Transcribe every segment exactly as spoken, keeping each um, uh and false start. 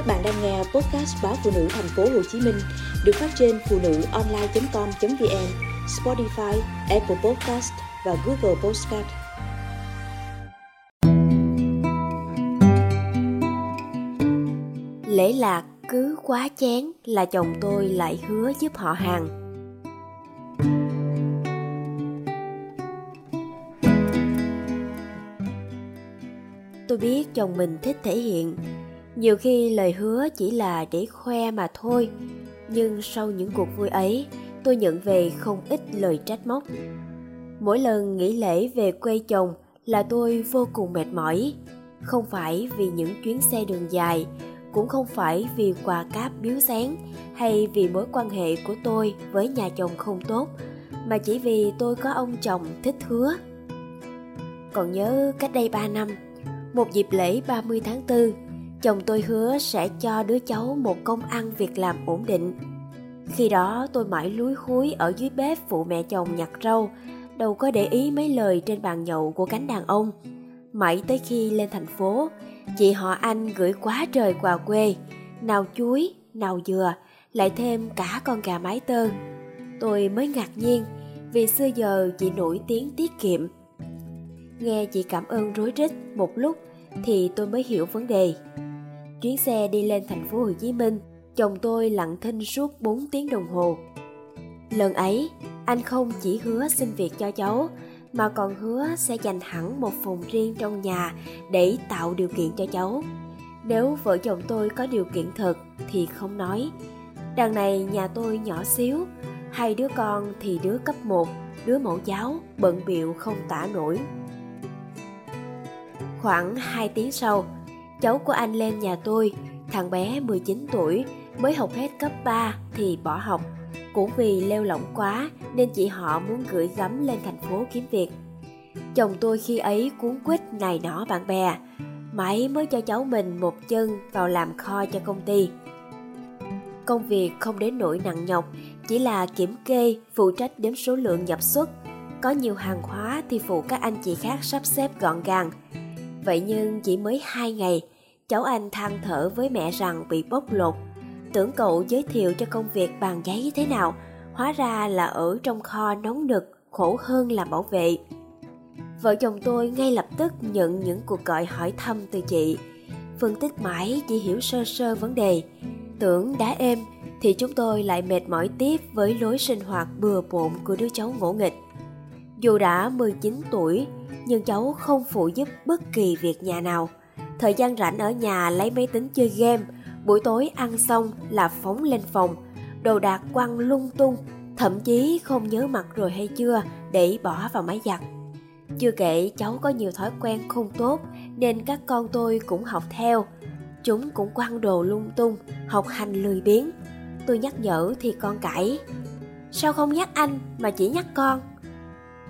Các bạn đang nghe podcast báo Phụ Nữ Thành phố Hồ Chí Minh được phát trên phụ nữ online chấm com chấm vn, Spotify, Apple Podcast và Google Podcast. Lễ lạc cứ quá chén là chồng tôi lại hứa giúp họ hàng. Tôi biết chồng mình thích thể hiện. Nhiều khi lời hứa chỉ là để khoe mà thôi. Nhưng sau những cuộc vui ấy, tôi nhận về không ít lời trách móc. Mỗi lần nghỉ lễ về quê chồng là tôi vô cùng mệt mỏi. Không phải vì những chuyến xe đường dài, cũng không phải vì quà cáp biếu sáng hay vì mối quan hệ của tôi với nhà chồng không tốt, mà chỉ vì tôi có ông chồng thích hứa. Còn nhớ cách đây ba năm, một dịp lễ ba mươi tháng tư, chồng tôi hứa sẽ cho đứa cháu một công ăn việc làm ổn định. Khi đó tôi mãi lúi húi ở dưới bếp phụ mẹ chồng nhặt rau, đâu có để ý mấy lời trên bàn nhậu của cánh đàn ông. Mãi tới khi lên thành phố, chị họ Anh gửi quá trời quà quê, nào chuối, nào dừa, lại thêm cả con gà mái tơ. Tôi mới ngạc nhiên, vì xưa giờ chị nổi tiếng tiết kiệm. Nghe chị cảm ơn rối rít một lúc thì tôi mới hiểu vấn đề. Chuyến xe đi lên thành phố Hồ Chí Minh, chồng tôi lặng thinh suốt bốn tiếng đồng hồ. Lần ấy, anh không chỉ hứa xin việc cho cháu, mà còn hứa sẽ dành hẳn một phòng riêng trong nhà để tạo điều kiện cho cháu. Nếu vợ chồng tôi có điều kiện thật thì không nói. Đằng này nhà tôi nhỏ xíu, hai đứa con thì đứa cấp một, đứa mẫu giáo, bận bịu không tả nổi. Khoảng hai tiếng sau, cháu của anh lên nhà tôi, thằng bé mười chín tuổi, mới học hết cấp ba thì bỏ học. Cũng vì lêu lỏng quá nên chị họ muốn gửi gắm lên thành phố kiếm việc. Chồng tôi khi ấy cuốn quýt này nọ bạn bè, mãi mới cho cháu mình một chân vào làm kho cho công ty. Công việc không đến nỗi nặng nhọc, chỉ là kiểm kê, phụ trách đếm số lượng nhập xuất. Có nhiều hàng hóa thì phụ các anh chị khác sắp xếp gọn gàng. Vậy nhưng chỉ mới hai ngày, cháu anh than thở với mẹ rằng bị bóc lột. Tưởng cậu giới thiệu cho công việc bàn giấy thế nào, hóa ra là ở trong kho nóng nực, khổ hơn là bảo vệ. Vợ chồng tôi ngay lập tức nhận những cuộc gọi hỏi thăm từ chị. Phân tích mãi chỉ hiểu sơ sơ vấn đề. Tưởng đã êm thì chúng tôi lại mệt mỏi tiếp với lối sinh hoạt bừa bộn của đứa cháu ngỗ nghịch. Dù đã mười chín tuổi, nhưng cháu không phụ giúp bất kỳ việc nhà nào. Thời gian rảnh ở nhà lấy máy tính chơi game, buổi tối ăn xong là phóng lên phòng, đồ đạc quăng lung tung, thậm chí không nhớ mặt rồi hay chưa để bỏ vào máy giặt. Chưa kể cháu có nhiều thói quen không tốt nên các con tôi cũng học theo. Chúng cũng quăng đồ lung tung, học hành lười biếng. Tôi nhắc nhở thì con cãi. Sao không nhắc anh mà chỉ nhắc con?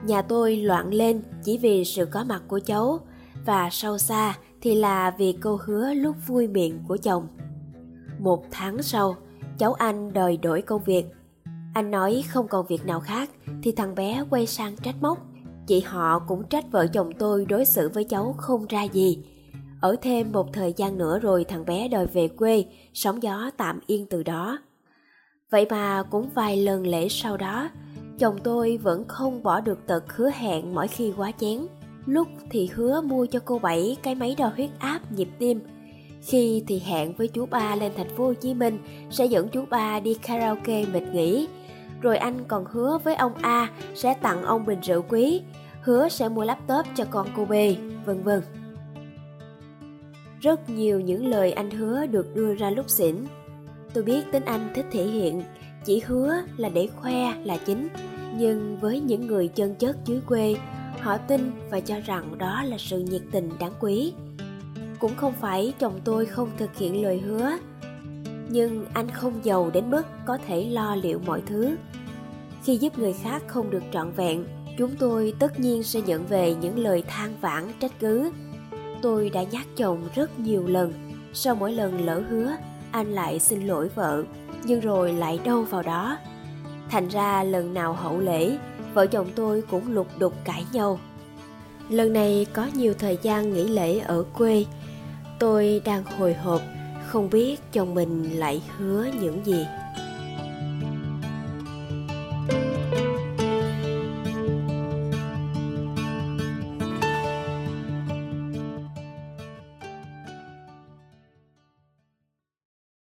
Nhà tôi loạn lên chỉ vì sự có mặt của cháu, và sâu xa thì là vì câu hứa lúc vui miệng của chồng. Một tháng sau, cháu anh đòi đổi công việc. Anh nói không còn việc nào khác thì thằng bé quay sang trách móc. Chị họ cũng trách vợ chồng tôi đối xử với cháu không ra gì. Ở thêm một thời gian nữa rồi thằng bé đòi về quê, sóng gió tạm yên từ đó. Vậy mà cũng vài lần lễ sau đó, chồng tôi vẫn không bỏ được tật hứa hẹn mỗi khi quá chén. Lúc thì hứa mua cho cô Bảy cái máy đo huyết áp, nhịp tim. Khi thì hẹn với chú Ba lên thành phố Hồ Chí Minh sẽ dẫn chú Ba đi karaoke mệt nghỉ. Rồi anh còn hứa với ông A sẽ tặng ông bình rượu quý, hứa sẽ mua laptop cho con cô B, vân vân. Rất nhiều những lời anh hứa được đưa ra lúc xỉn. Tôi biết tính anh thích thể hiện, chỉ hứa là để khoe là chính. Nhưng với những người chân chất dưới quê, họ tin và cho rằng đó là sự nhiệt tình đáng quý. Cũng không phải chồng tôi không thực hiện lời hứa, nhưng anh không giàu đến mức có thể lo liệu mọi thứ. Khi giúp người khác không được trọn vẹn, chúng tôi tất nhiên sẽ nhận về những lời than vãn, trách cứ. Tôi đã nhắc chồng rất nhiều lần, sau mỗi lần lỡ hứa, anh lại xin lỗi vợ, nhưng rồi lại đâu vào đó. Thành ra lần nào hậu lễ, vợ chồng tôi cũng lục đục cãi nhau. Lần này có nhiều thời gian nghỉ lễ ở quê, tôi đang hồi hộp, không biết chồng mình lại hứa những gì.